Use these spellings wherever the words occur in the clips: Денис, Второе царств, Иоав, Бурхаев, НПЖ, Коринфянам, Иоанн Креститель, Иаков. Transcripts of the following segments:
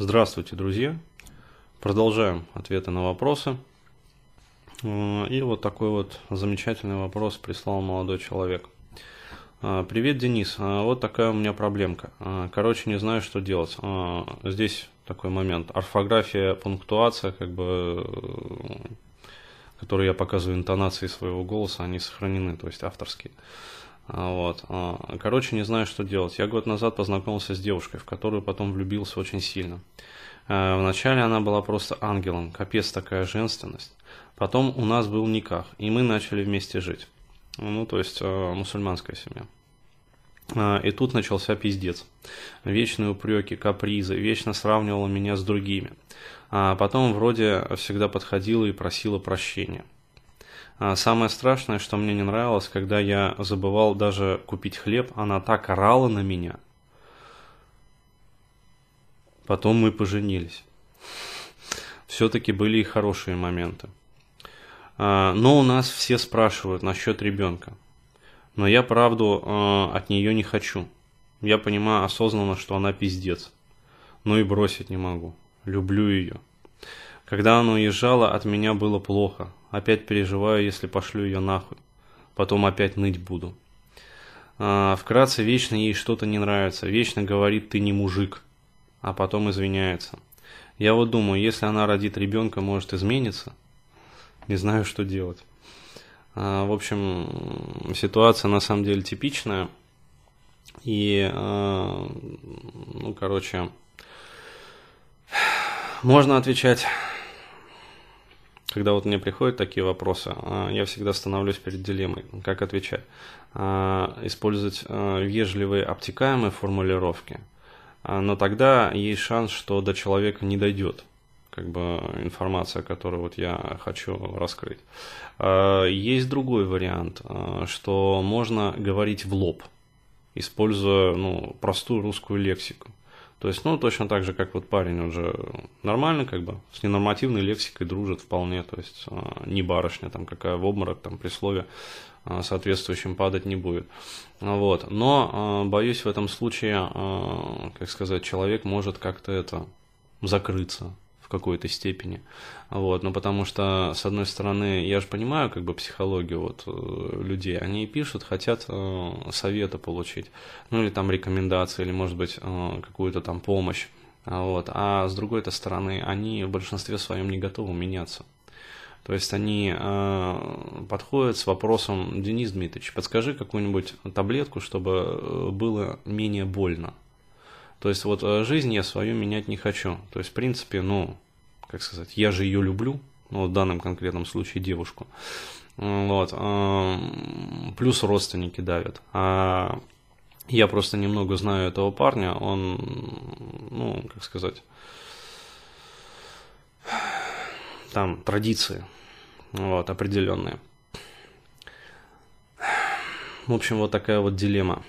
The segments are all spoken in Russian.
Здравствуйте, друзья! Продолжаем ответы на вопросы. И вот такой вот замечательный вопрос прислал молодой человек. Привет, Денис. Вот такая у меня проблемка. Короче, не знаю, что делать. Здесь такой момент. Орфография, пунктуация, которые я показываю интонации своего голоса, они сохранены, то есть авторские. Вот. Короче, не знаю, что делать. Я год назад познакомился с девушкой, в которую потом влюбился очень сильно. Вначале она была просто ангелом, капец такая женственность. Потом у нас был никах, и мы начали вместе жить. Ну, то есть мусульманская семья. И тут начался пиздец. Вечные упреки, капризы, вечно сравнивала меня с другими. А потом вроде всегда подходила и просила прощения. Самое страшное, что мне не нравилось, когда я забывал даже купить хлеб, она так орала на меня. Потом мы поженились. Все-таки были и хорошие моменты. Но у нас все спрашивают насчет ребенка. Но я правду от нее не хочу. Я понимаю осознанно, что она пиздец. Но и бросить не могу. Люблю ее. Когда она уезжала, от меня было плохо. Опять переживаю, если пошлю ее нахуй. Потом опять ныть буду. Вкратце, вечно ей что-то не нравится. Вечно говорит, ты не мужик. А потом извиняется. Я вот думаю, если она родит ребенка, может измениться. Не знаю, что делать. В общем, ситуация на самом деле типичная. И, ну, короче, можно отвечать... Когда вот мне приходят такие вопросы, я всегда становлюсь перед дилеммой, как отвечать. Использовать вежливые, обтекаемые формулировки, но тогда есть шанс, что до человека не дойдет информация, которую вот я хочу раскрыть. Есть другой вариант, что можно говорить в лоб, используя простую русскую лексику. То есть, ну, точно так же, как вот парень, он же нормально, с ненормативной лексикой дружит вполне, то есть, не барышня, там, какая в обморок, там, при слове соответствующим падать не будет. Вот, но, боюсь, в этом случае, человек может как-то закрыться в какой-то степени, вот, но потому что, с одной стороны, я же понимаю, психологию людей, они пишут, хотят совета получить, ну, или там рекомендации, или, может быть, какую-то там помощь, вот, а с другой-то стороны, они в большинстве своем не готовы меняться, то есть они подходят с вопросом: Денис Дмитриевич, подскажи какую-нибудь таблетку, чтобы было менее больно. То есть, вот жизнь я свою менять не хочу. То есть, в принципе, я же ее люблю, в данном конкретном случае девушку. Вот. Плюс родственники давят. А я просто немного знаю этого парня, он, там традиции, вот, определенные. В общем, вот такая вот дилемма.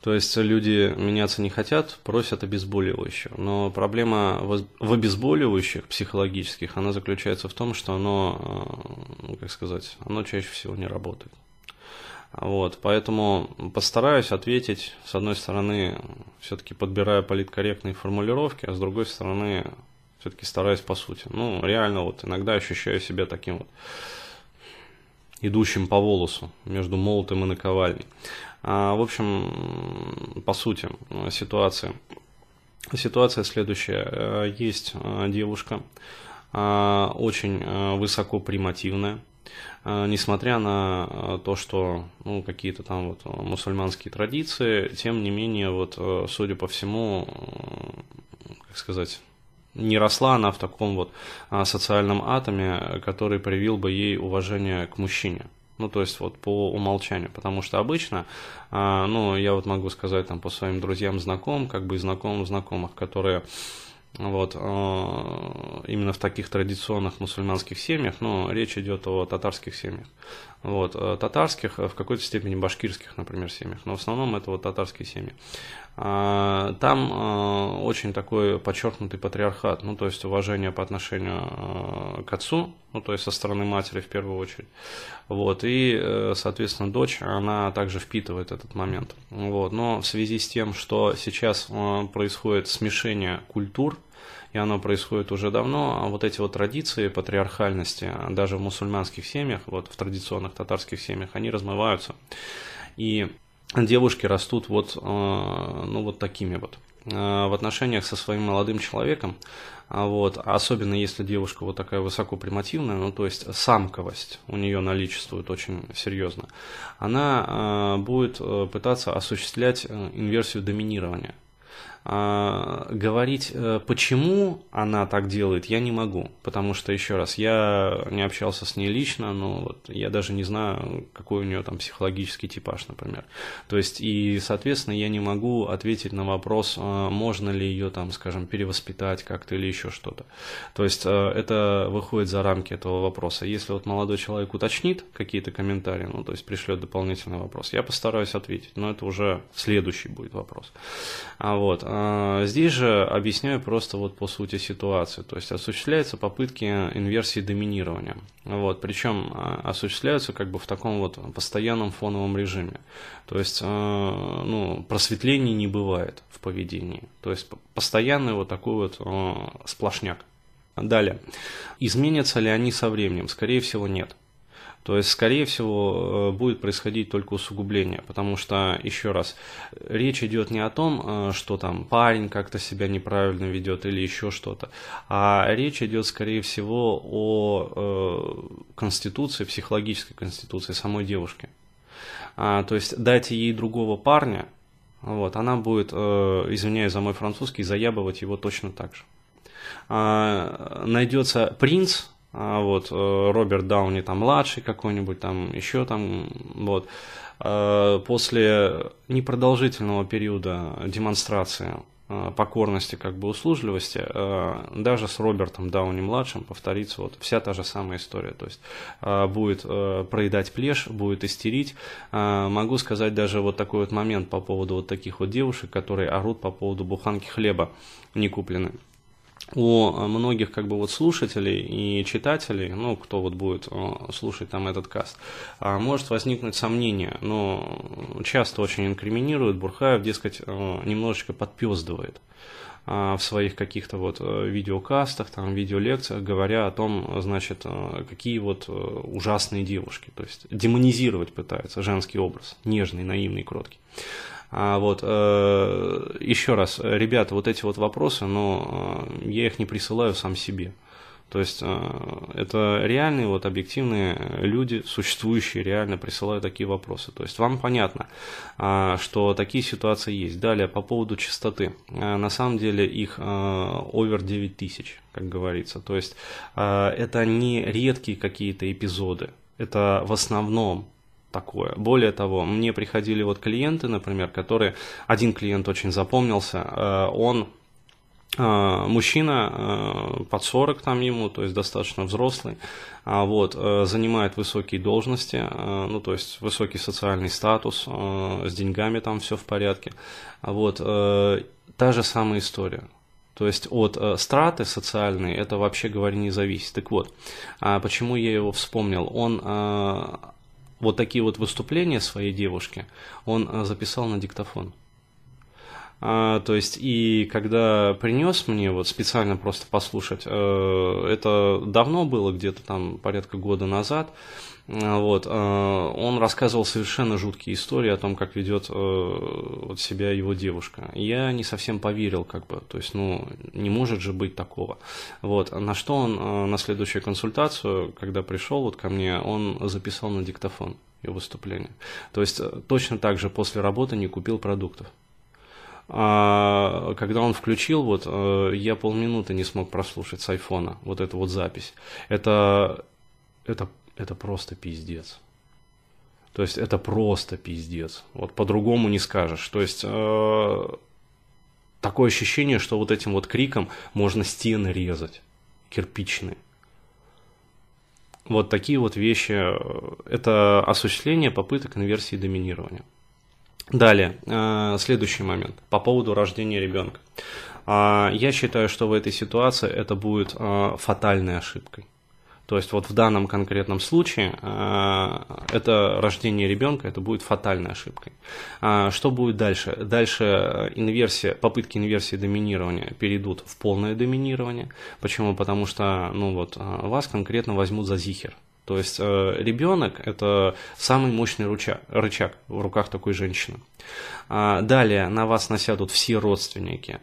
То есть люди меняться не хотят, просят обезболивающих. Но проблема в обезболивающих психологических, она заключается в том, что оно чаще всего не работает. Вот, поэтому постараюсь ответить, с одной стороны, все-таки подбирая политкорректные формулировки, а с другой стороны, все-таки стараюсь по сути. Ну, реально, иногда ощущаю себя таким идущим по волосу между молотом и наковальней. В общем, по сути, ситуация. Ситуация следующая. Есть девушка, очень высоко примативная, несмотря на то, что какие-то там мусульманские традиции, тем не менее, судя по всему, не росла она в таком социальном атоме, который привил бы ей уважение к мужчине. Ну, то есть, по умолчанию, потому что обычно, я могу сказать там по своим друзьям, знакомым, и знакомым знакомых, которые именно в таких традиционных мусульманских семьях, речь идет о татарских семьях, татарских, в какой-то степени башкирских, например, семьях, но в основном это татарские семьи. Там очень такой подчеркнутый патриархат, ну то есть уважение по отношению к отцу, ну то есть со стороны матери в первую очередь, вот, и, соответственно, дочь, она также впитывает этот момент, вот, но в связи с тем, что сейчас происходит смешение культур, и оно происходит уже давно, а вот эти вот традиции патриархальности, даже в мусульманских семьях, вот в традиционных татарских семьях, они размываются, и девушки растут вот, ну, вот такими вот в отношениях со своим молодым человеком, вот, особенно если девушка вот такая высокопримативная, ну то есть самковость у нее наличествует очень серьезно, она будет пытаться осуществлять инверсию доминирования. Говорить, почему она так делает, я не могу, потому что, еще раз, я не общался с ней лично, но вот я даже не знаю, какой у нее там психологический типаж, например. То есть, и, соответственно, я не могу ответить на вопрос, можно ли ее там, скажем, перевоспитать как-то или еще что-то. То есть, это выходит за рамки этого вопроса. Если вот молодой человек уточнит какие-то комментарии, ну, то есть, пришлет дополнительный вопрос, я постараюсь ответить, но это уже следующий будет вопрос. Вот. Здесь же объясняю просто вот по сути ситуации, то есть осуществляются попытки инверсии доминирования, вот, причем осуществляются как бы в таком вот постоянном фоновом режиме, то есть, ну, просветлений не бывает в поведении, то есть постоянный вот такой вот сплошняк. Далее, изменятся ли они со временем? Скорее всего, нет. То есть, скорее всего, будет происходить только усугубление, потому что, еще раз, речь идет не о том, что там парень как-то себя неправильно ведет или еще что-то, а речь идет, скорее всего, о конституции, психологической конституции самой девушки. То есть, дайте ей другого парня, вот, она будет, извиняюсь за мой французский, заябывать его точно так же. Найдется принц, вот, Роберт Дауни там младший какой-нибудь, там еще там, вот, после непродолжительного периода демонстрации покорности, как бы услужливости, даже с Робертом Дауни младшим повторится вот вся та же самая история, то есть будет проедать плешь, будет истерить. Могу сказать даже вот такой вот момент по поводу вот таких вот девушек, которые орут по поводу буханки хлеба не купленной. У многих как бы вот слушателей и читателей, ну, кто вот будет слушать там этот каст, может возникнуть сомнение, но часто очень инкриминирует, Бурхаев, дескать, немножечко подпёздывает в своих каких-то вот видеокастах, там, видеолекциях, говоря о том, значит, какие вот ужасные девушки, то есть демонизировать пытается женский образ, нежный, наивный, кроткий. Вот, еще раз, ребята, вот эти вот вопросы, но я их не присылаю сам себе. То есть, это реальные, вот, объективные люди, существующие, реально присылают такие вопросы. То есть, вам понятно, что такие ситуации есть. Далее, по поводу частоты. На самом деле, их over 9000, как говорится. То есть, это не редкие какие-то эпизоды. Это в основном такое. Более того, мне приходили вот клиенты, например, которые, один клиент очень запомнился, он мужчина под 40 там ему, то есть достаточно взрослый, вот, занимает высокие должности, ну то есть высокий социальный статус, с деньгами там все в порядке, вот, та же самая история. То есть от страты социальной это вообще, говоря, не зависит. Так вот, почему я его вспомнил? Он вот такие вот выступления своей девушки он записал на диктофон. То есть, и когда принес мне, вот специально просто послушать, это давно было, где-то там порядка года назад, вот, он рассказывал совершенно жуткие истории о том, как ведет себя его девушка. Я не совсем поверил, как бы, то есть, ну, не может же быть такого. Вот, на что он на следующую консультацию, когда пришел вот ко мне, он записал на диктофон ее выступление. То есть, точно так же после работы не купил продуктов. Когда он включил, вот, я полминуты не смог прослушать с айфона вот эту вот запись. Это просто пиздец. То есть, это просто пиздец. Вот по-другому не скажешь. То есть, такое ощущение, что вот этим вот криком можно стены резать, кирпичные. Вот такие вот вещи. Это осуществление попыток инверсии доминирования. Далее, следующий момент по поводу рождения ребенка. Я считаю, что в этой ситуации это будет фатальной ошибкой. То есть вот в данном конкретном случае это рождение ребенка, это будет фатальной ошибкой. Что будет дальше? Дальше попытки инверсии доминирования перейдут в полное доминирование. Почему? Потому что вас конкретно возьмут за зихер. То есть ребенок – это самый мощный рычаг в руках такой женщины. Далее на вас насядут все родственники,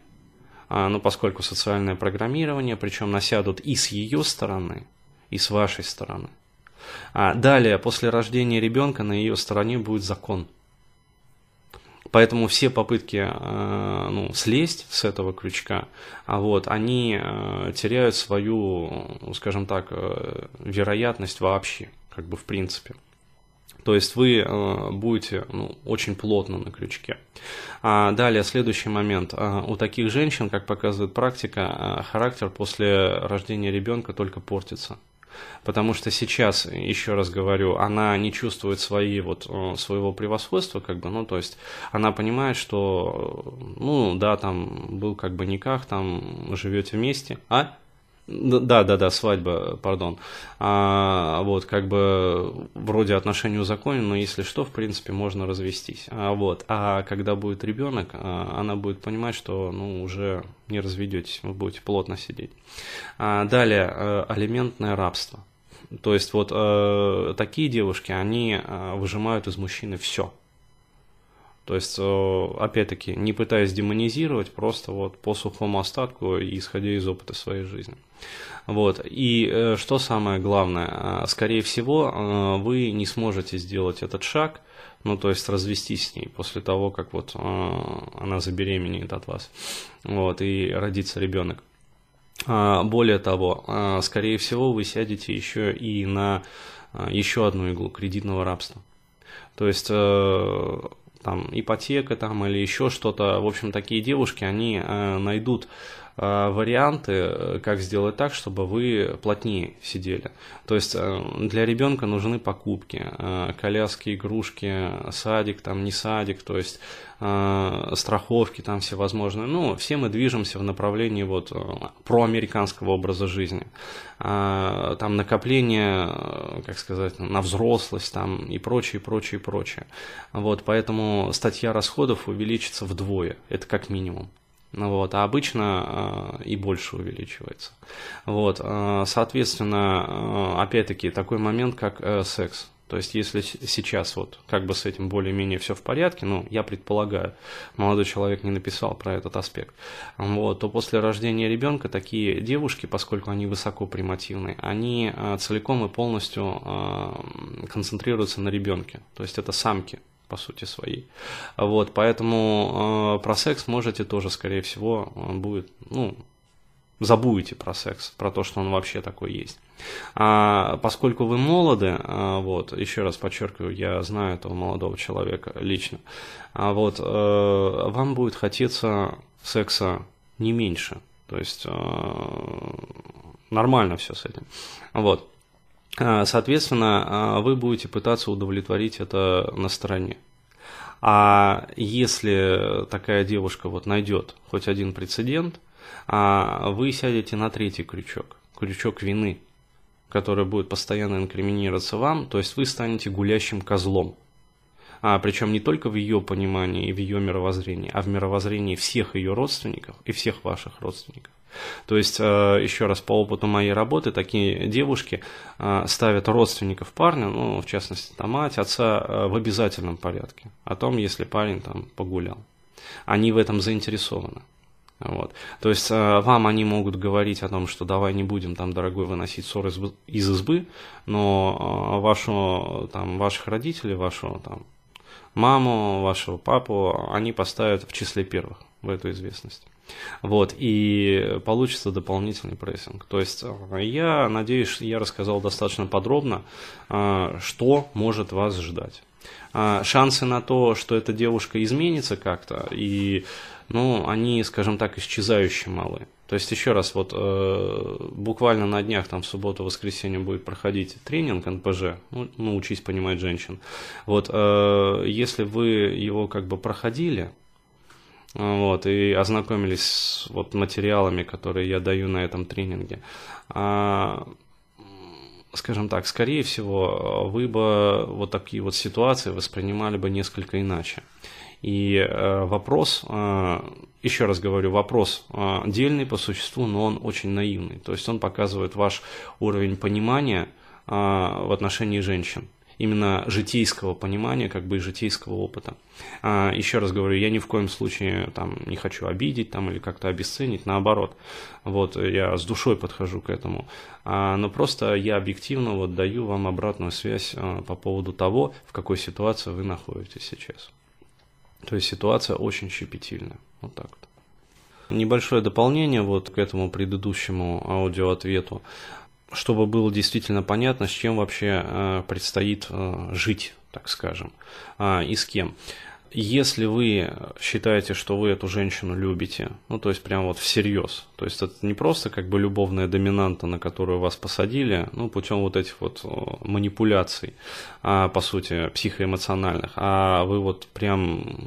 поскольку социальное программирование, причем насядут и с ее стороны, и с вашей стороны. Далее, после рождения ребенка на ее стороне будет закон. Поэтому все попытки слезть с этого крючка, они теряют свою, скажем так, вероятность вообще, в принципе. То есть вы будете очень плотно на крючке. Далее, следующий момент. У таких женщин, как показывает практика, характер после рождения ребенка только портится. Потому что сейчас, еще раз говорю, она не чувствует своего превосходства, то есть она понимает, что, там был никах, там живете вместе, свадьба, пардон, вроде отношения узаконены, но если что, в принципе, можно развестись, а когда будет ребенок, она будет понимать, что, уже не разведетесь, вы будете плотно сидеть. Далее, алиментное рабство, то есть такие девушки, они выжимают из мужчины все. То есть, опять-таки, не пытаясь демонизировать, просто по сухому остатку, исходя из опыта своей жизни. И что самое главное, скорее всего, вы не сможете сделать этот шаг, то есть развестись с ней после того, как она забеременеет от вас, и родится ребенок. Более того, скорее всего, вы сядете еще и на еще одну иглу кредитного рабства. То есть ипотека или еще что-то. В общем, такие девушки, они найдут варианты, как сделать так, чтобы вы плотнее сидели. То есть для ребенка нужны покупки, коляски, игрушки, садик, не садик, то есть страховки всевозможные. Все мы движемся в направлении проамериканского образа жизни. Накопление, на взрослость и прочее. Поэтому статья расходов увеличится вдвое, это как минимум. А обычно и больше увеличивается. Соответственно, опять-таки, такой момент, как секс. То есть, если сейчас с этим более-менее все в порядке, я предполагаю, молодой человек не написал про этот аспект, то после рождения ребенка такие девушки, поскольку они высоко примативны, они целиком и полностью концентрируются на ребенке. То есть, это самки по сути своей. Поэтому про секс можете тоже, скорее всего, будет, забудете про секс, про то, что он вообще такой есть. Поскольку вы молоды, еще раз подчеркиваю, я знаю этого молодого человека лично, вам будет хотеться секса не меньше, то есть нормально все с этим. Соответственно, вы будете пытаться удовлетворить это на стороне. А если такая девушка найдет хоть один прецедент, вы сядете на третий крючок, крючок вины, который будет постоянно инкриминироваться вам, то есть вы станете гулящим козлом. Причем не только в ее понимании и в ее мировоззрении, а в мировоззрении всех ее родственников и всех ваших родственников. То есть, еще раз, по опыту моей работы, такие девушки ставят родственников парня, в частности, мать, отца, в обязательном порядке. О том, если парень погулял. Они в этом заинтересованы. То есть, вам они могут говорить о том, что давай не будем, дорогой, выносить ссор из избы, но ваших родителей, вашу маму, вашего папу, они поставят в числе первых в эту известность. И получится дополнительный прессинг. То есть, я надеюсь, я рассказал достаточно подробно, что может вас ждать. Шансы на то, что эта девушка изменится как-то, и, ну, они, скажем так, исчезающе малы. То есть, еще раз, вот буквально на днях, там, в субботу-воскресенье будет проходить тренинг НПЖ, ну, учись понимать женщин. Вот, если вы его как бы проходили, вот, и ознакомились с вот, материалами, которые я даю на этом тренинге, скажем так, скорее всего, вы бы вот такие вот ситуации воспринимали бы несколько иначе. И вопрос, еще раз говорю, вопрос дельный по существу, но он очень наивный. То есть он показывает ваш уровень понимания в отношении женщин. Именно житейского понимания, как бы и житейского опыта. Еще раз говорю, я ни в коем случае там, не хочу обидеть там, или как-то обесценить, наоборот. Вот, я с душой подхожу к этому. Но просто я объективно вот, даю вам обратную связь по поводу того, в какой ситуации вы находитесь сейчас. То есть ситуация очень щепетильная. Вот так вот. Небольшое дополнение вот к этому предыдущему аудиоответу, чтобы было действительно понятно, с чем вообще предстоит жить, так скажем, и с кем. Если вы считаете, что вы эту женщину любите, ну то есть прям вот всерьез, то есть это не просто как бы любовная доминанта, на которую вас посадили, ну путем вот этих вот манипуляций, по сути, психоэмоциональных, а вы вот прям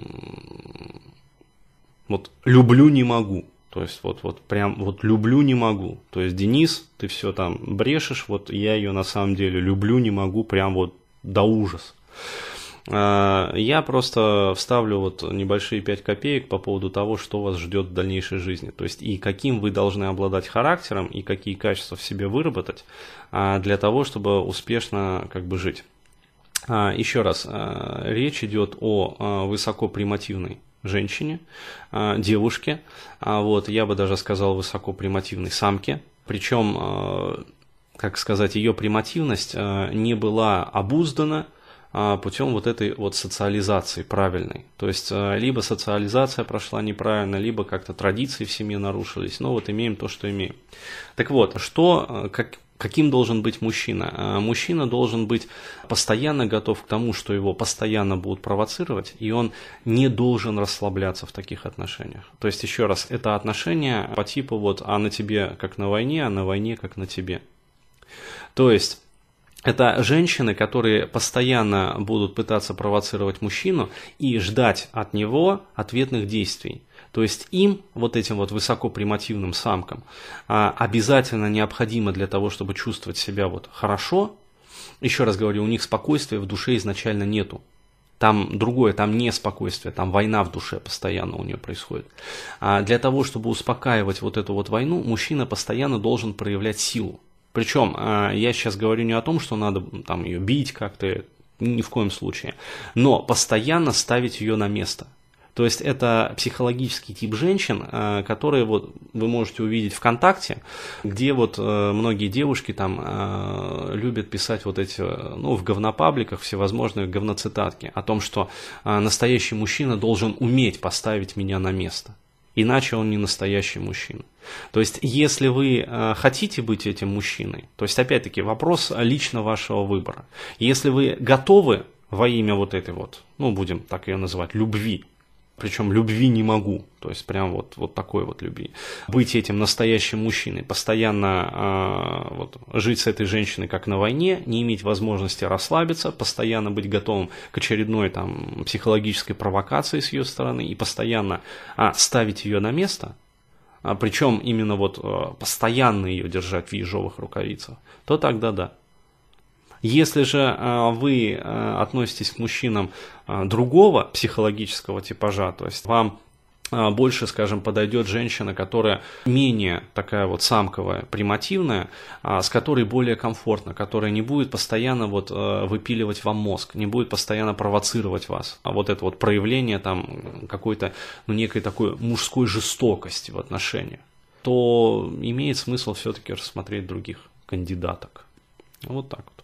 вот люблю не могу. То есть, вот прям вот люблю не могу. То есть, Денис, ты все там брешешь, вот я ее на самом деле люблю не могу, прям вот до ужаса. Я просто вставлю вот небольшие 5 копеек по поводу того, что вас ждет в дальнейшей жизни. То есть, и каким вы должны обладать характером, и какие качества в себе выработать для того, чтобы успешно как бы жить. Еще раз, речь идет о высокопримативной женщине, девушке, вот, я бы даже сказал высокопримативной самке, причем, как сказать, ее примативность не была обуздана путем вот этой вот социализации правильной. То есть, либо социализация прошла неправильно, либо как-то традиции в семье нарушились, но вот имеем то, что имеем. Так вот, что, каким должен быть мужчина? Мужчина должен быть постоянно готов к тому, что его постоянно будут провоцировать, и он не должен расслабляться в таких отношениях. То есть, еще раз, это отношения по типу вот «а на тебе как на войне, а на войне как на тебе». То есть, это женщины, которые постоянно будут пытаться провоцировать мужчину и ждать от него ответных действий. То есть им, вот этим вот высокопримативным самкам, обязательно необходимо для того, чтобы чувствовать себя вот хорошо, еще раз говорю, у них спокойствия в душе изначально нету. Там другое, там не спокойствие, там война в душе постоянно у нее происходит. Для того, чтобы успокаивать вот эту вот войну, мужчина постоянно должен проявлять силу. Причем я сейчас говорю не о том, что надо там, ее бить как-то, ни в коем случае, но постоянно ставить ее на место. То есть это психологический тип женщин, которые вот вы можете увидеть ВКонтакте, где вот многие девушки там любят писать вот эти, ну, в говнопабликах всевозможные говноцитатки о том, что настоящий мужчина должен уметь поставить меня на место. Иначе он не настоящий мужчина. То есть, если вы хотите быть этим мужчиной, то есть, опять-таки, вопрос лично вашего выбора. Если вы готовы во имя вот этой вот, ну, будем так ее называть, любви, причем любви не могу, то есть, прям вот такой вот любви, быть этим настоящим мужчиной, постоянно вот, жить с этой женщиной как на войне, не иметь возможности расслабиться, постоянно быть готовым к очередной там, психологической провокации с ее стороны и постоянно ставить ее на место, причем именно вот постоянно ее держать в ежовых рукавицах, то тогда да. Если же вы относитесь к мужчинам другого психологического типажа, то есть вам больше, скажем, подойдет женщина, которая менее такая вот самковая, примативная, с которой более комфортно, которая не будет постоянно вот выпиливать вам мозг, не будет постоянно провоцировать вас. А вот это вот проявление там какой-то, ну, некой такой мужской жестокости в отношениях, то имеет смысл все-таки рассмотреть других кандидаток. Вот так вот.